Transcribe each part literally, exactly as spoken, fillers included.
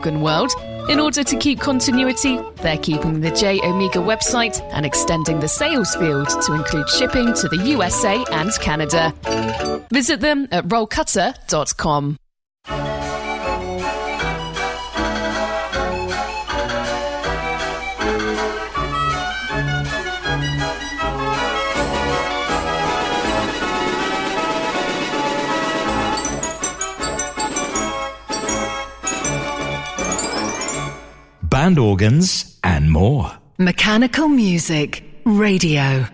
organ world. In order to keep continuity, they're keeping the J Omega website and extending the sales field to include shipping to the U S A and Canada. Visit them at roll cutter dot com. Band organs and more. Mechanical Music Radio.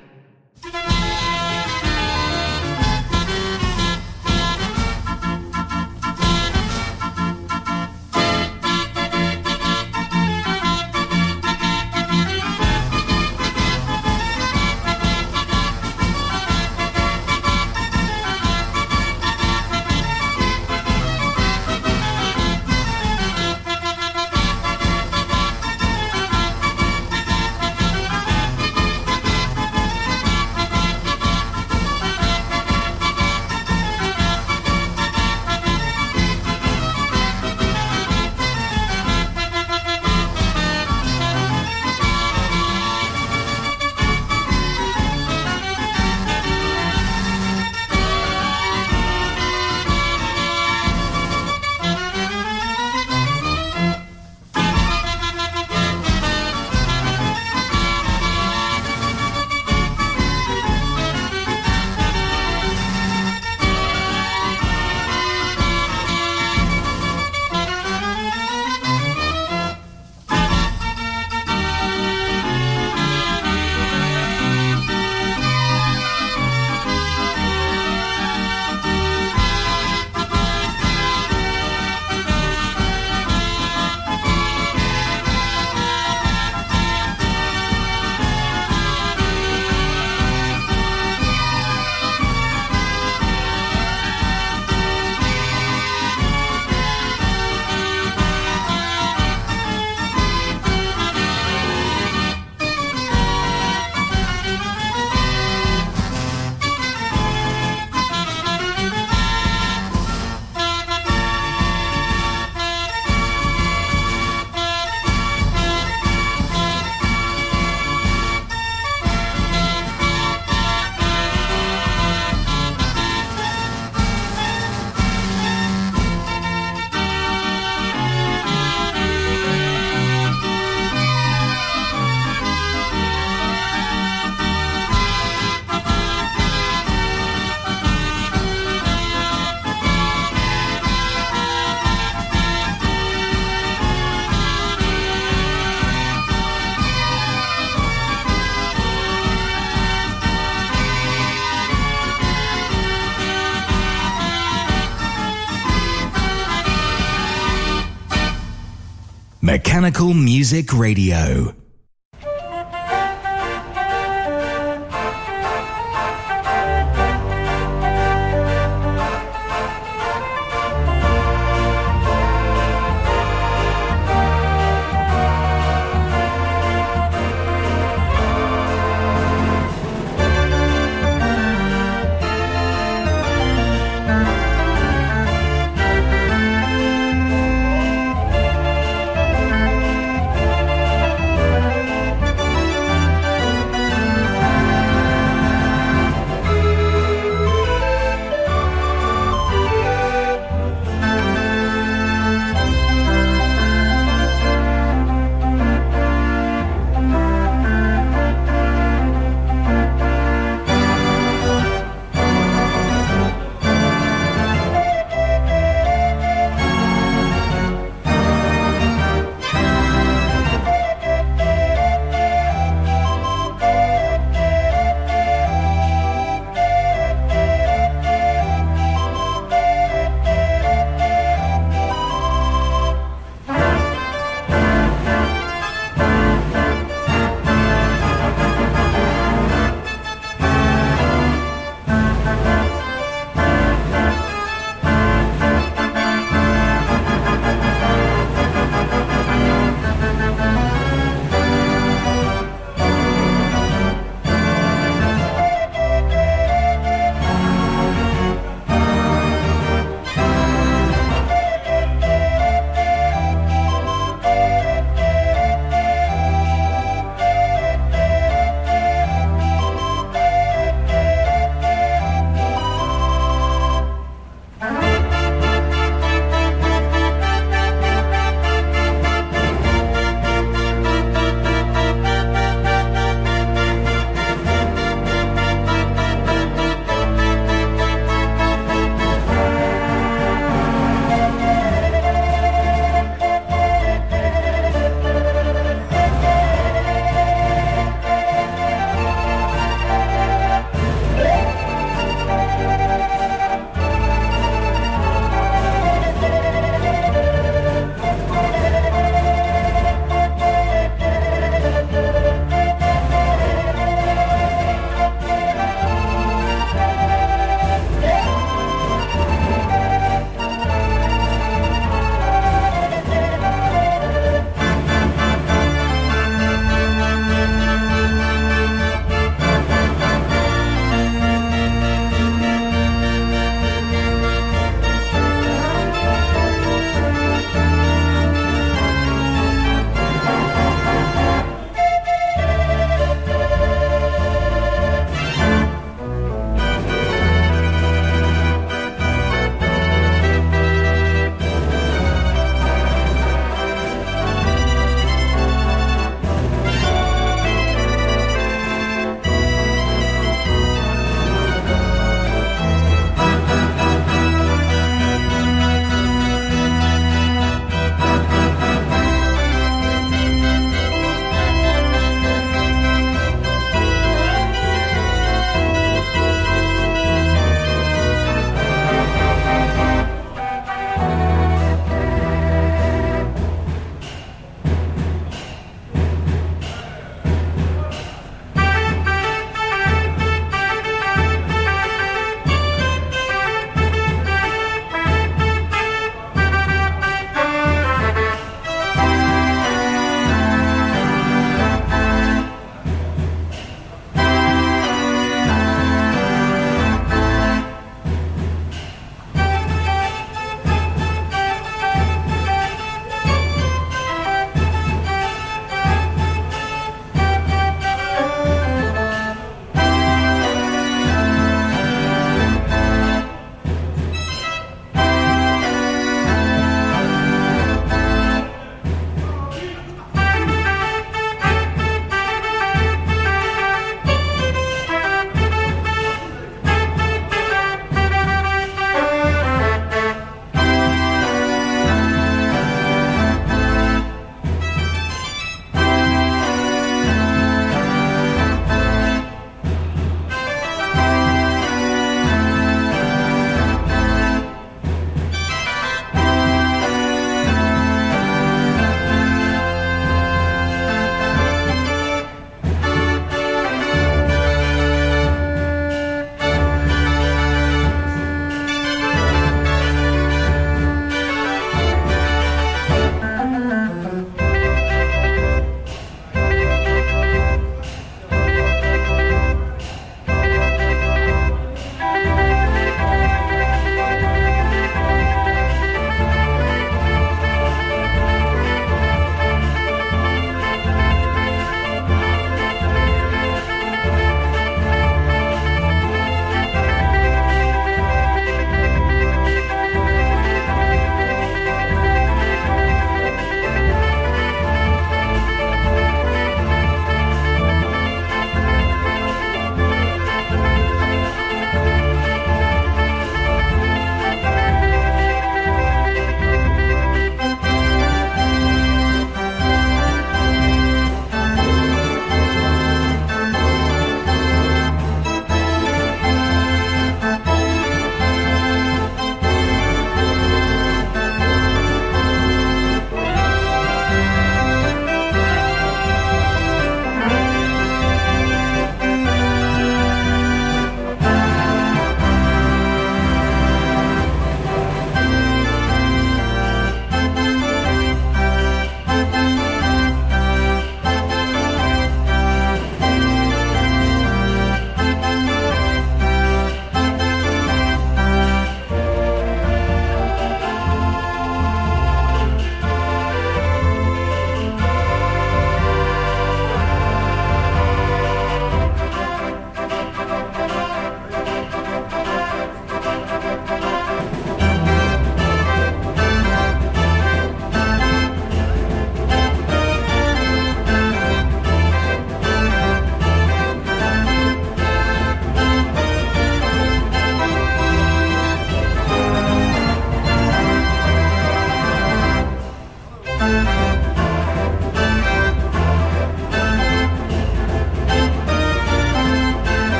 Mechanical Music Radio.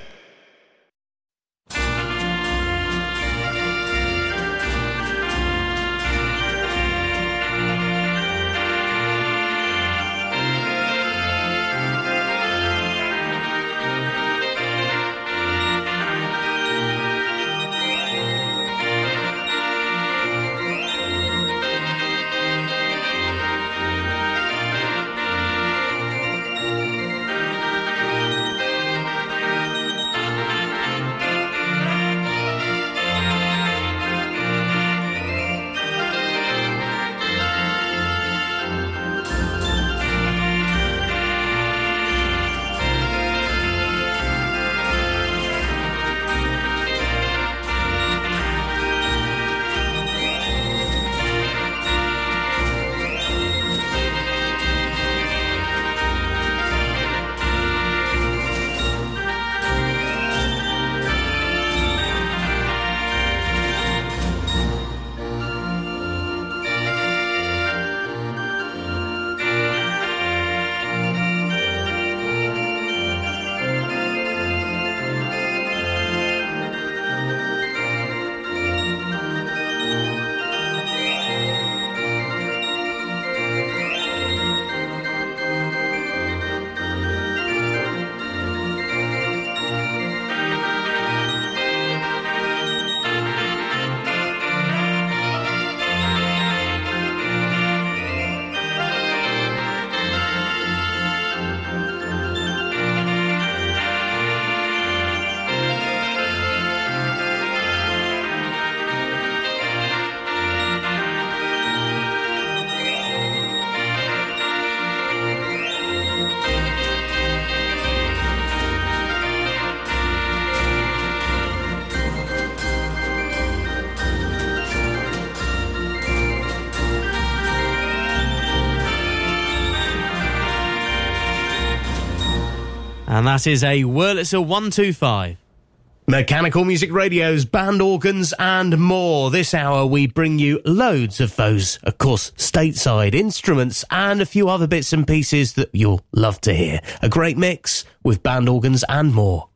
And that is a Wurlitzer one two five. Mechanical Music Radio's Band Organs and more. This hour we bring you loads of those, of course, stateside instruments and a few other bits and pieces that you'll love to hear. A great mix with Band Organs and more.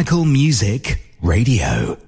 Mechanical Music Radio.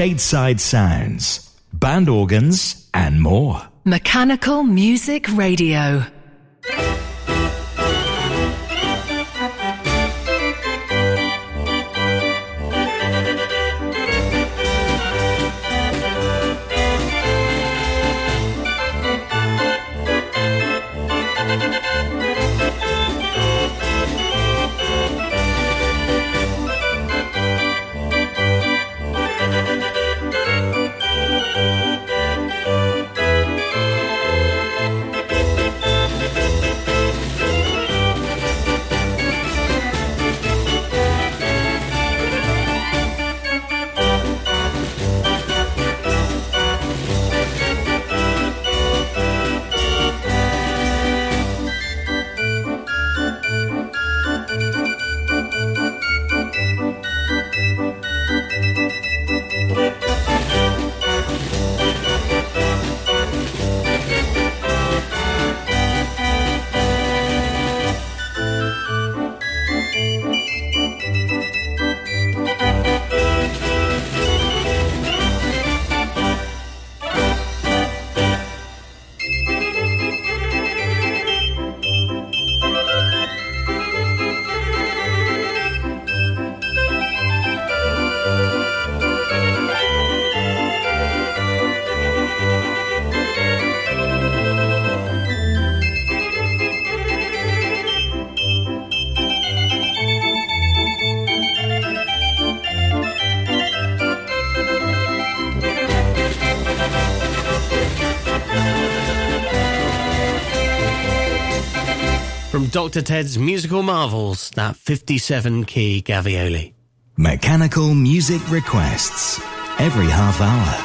Stateside sounds, band organs, and more. Mechanical Music Radio. Doctor Ted's Musical Marvels, that fifty-seven key Gavioli. Mechanical music requests every half hour.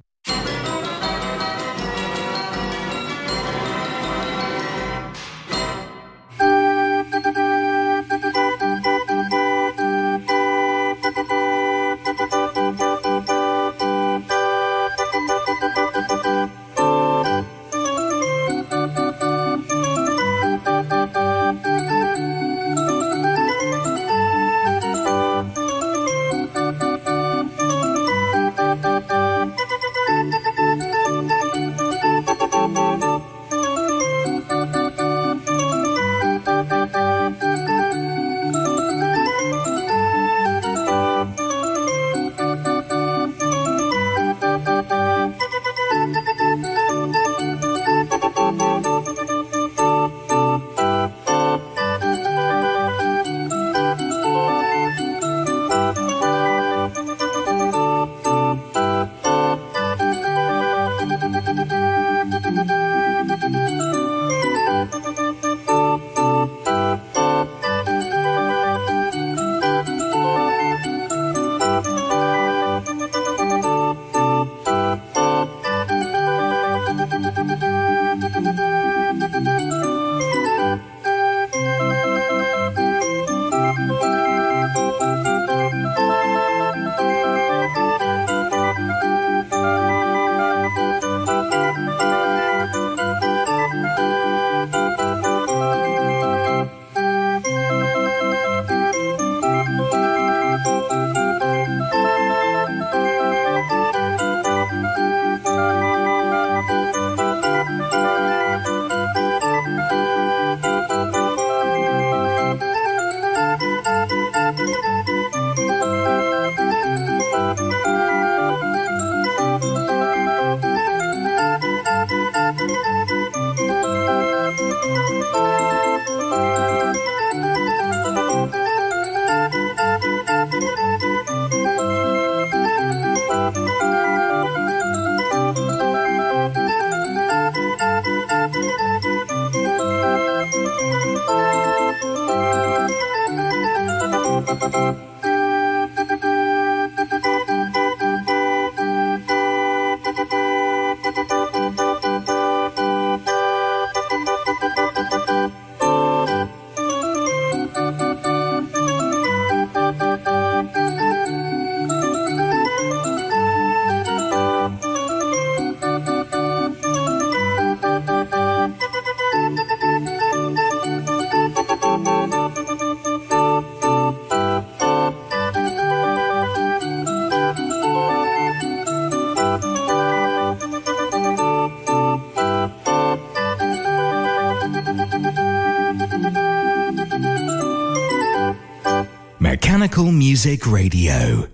Mechanical Music Radio.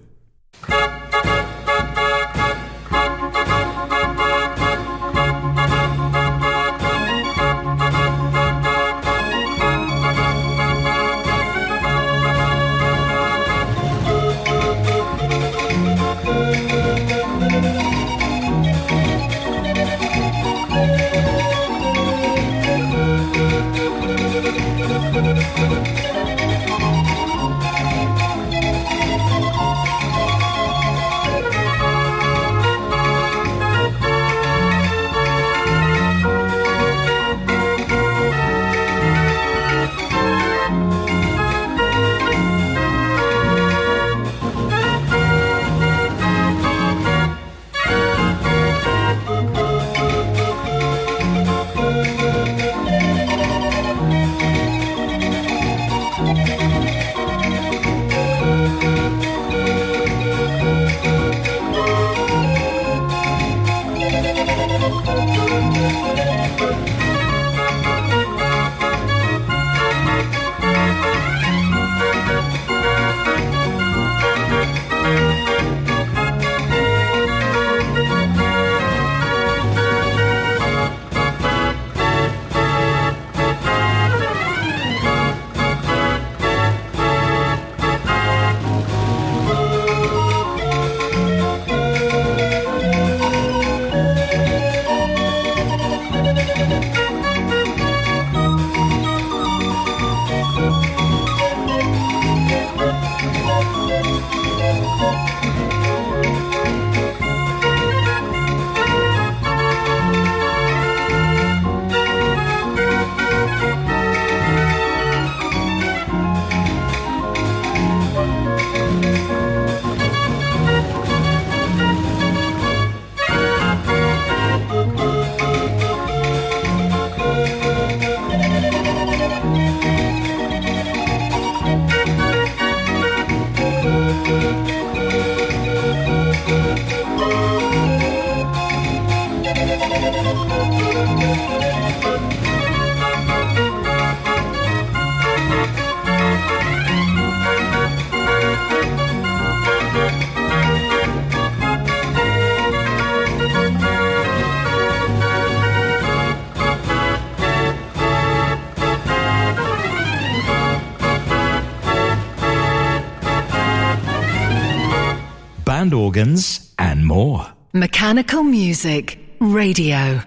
band organs, and more. Mechanical Music Radio.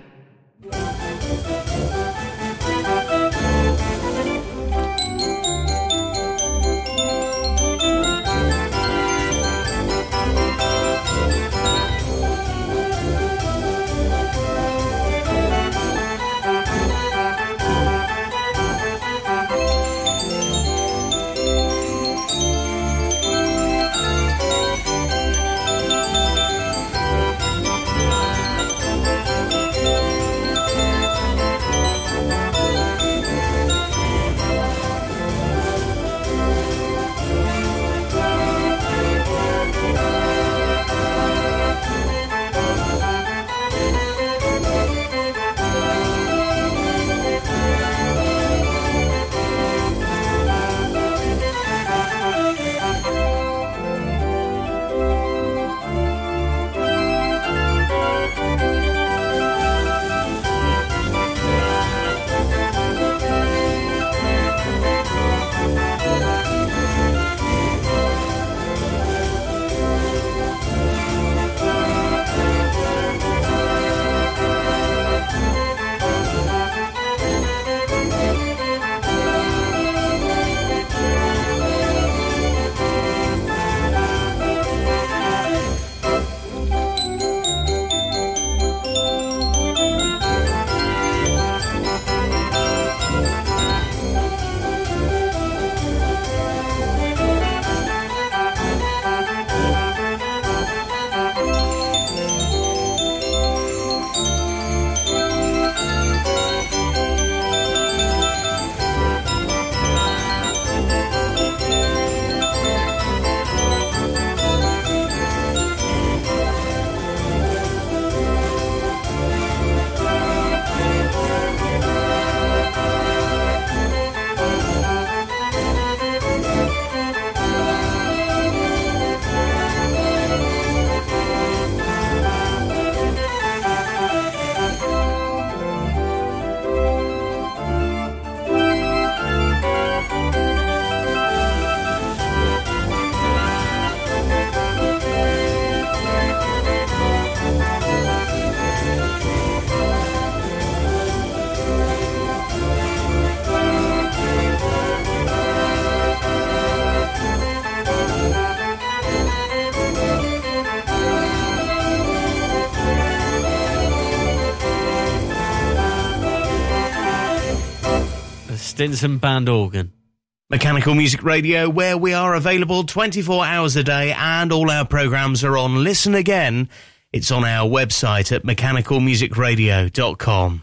Dinsen Band Organ. Mechanical Music Radio, where we are available twenty-four hours a day, and all our programmes are on Listen Again. It's on our website at mechanical music radio dot com.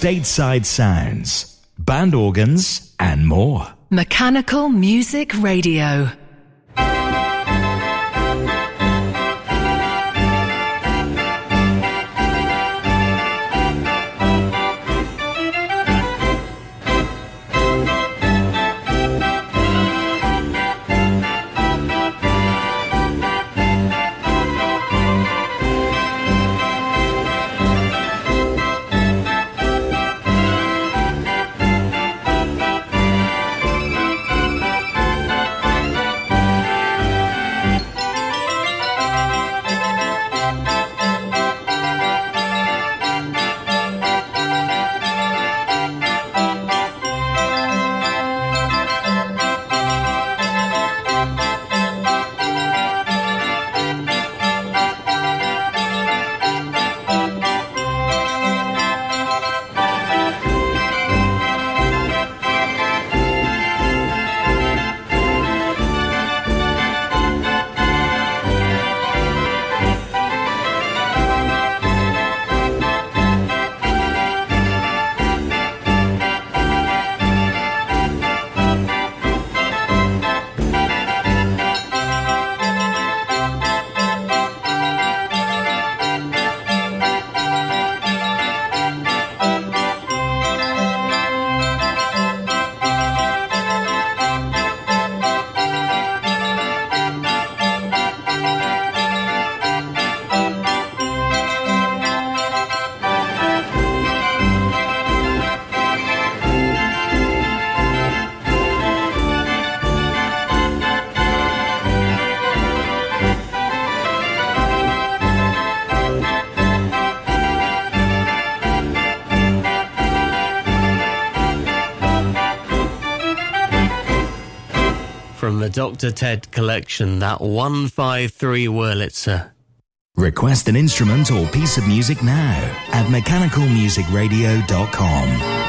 Stateside sounds, band organs, and more. Mechanical Music Radio. Doctor Ted collection, that one five three Wurlitzer. Request an instrument or piece of music now at mechanical music radio dot com.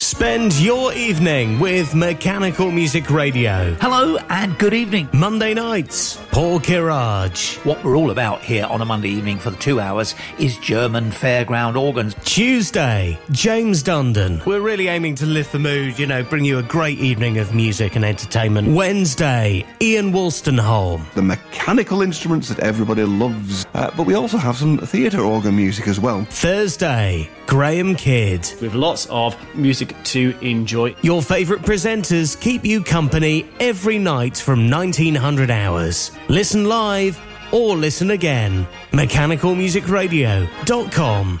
Spend your evening with Mechanical Music Radio. Hello and good evening. Monday nights, Paul Kiraj. What we're all about here on a Monday evening for the two hours is German fairground organs. Tuesday, James Dundon. We're really aiming to lift the mood, you know, bring you a great evening of music and entertainment. Wednesday, Ian Wollstoneholm. The mechanical instruments that everybody loves, uh, but we also have some theatre organ music as well. Thursday, Graham Kidd. With lots of music to enjoy. Your favourite presenters keep you company every night from nineteen hundred hours. Listen live or listen again. mechanical music radio dot com.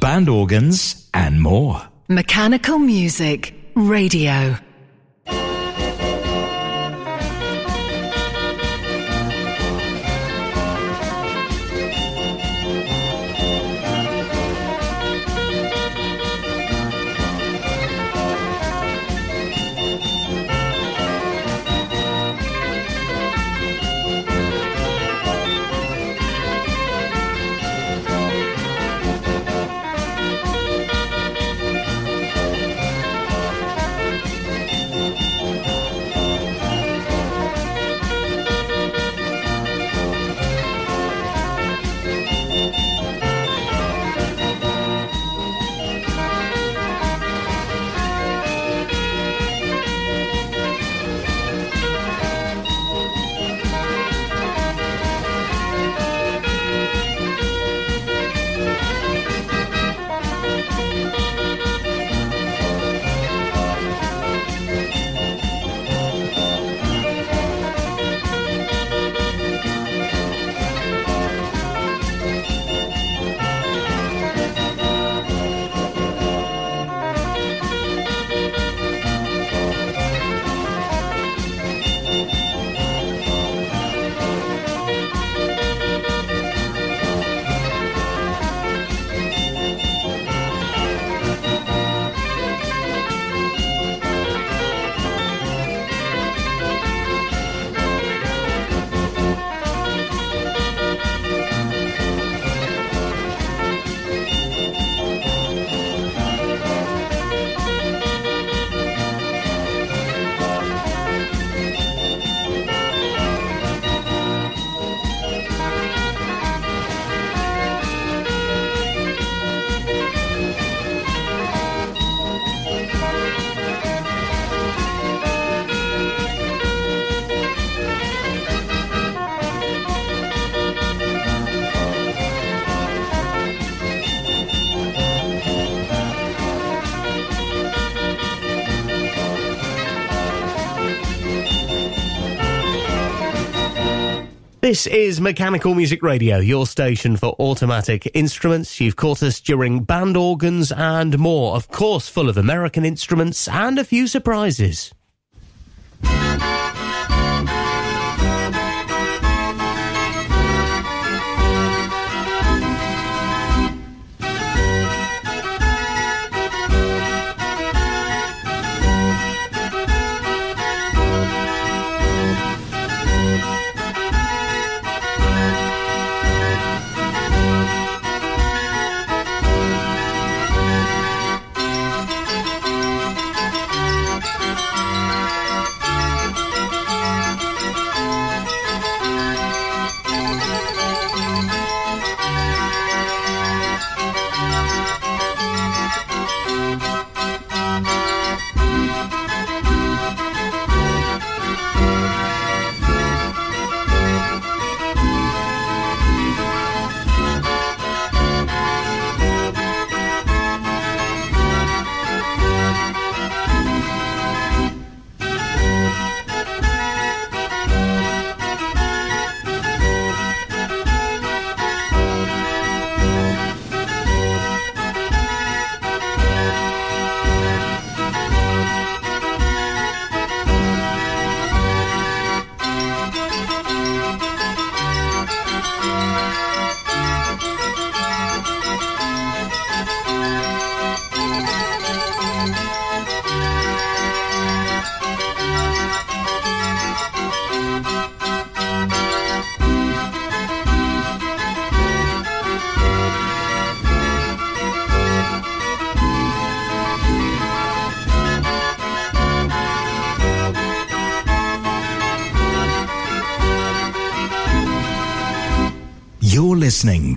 Band organs and more. Mechanical Music Radio. This is Mechanical Music Radio, your station for automatic instruments. You've caught us during band organs and more, of course, full of American instruments and a few surprises. You're listening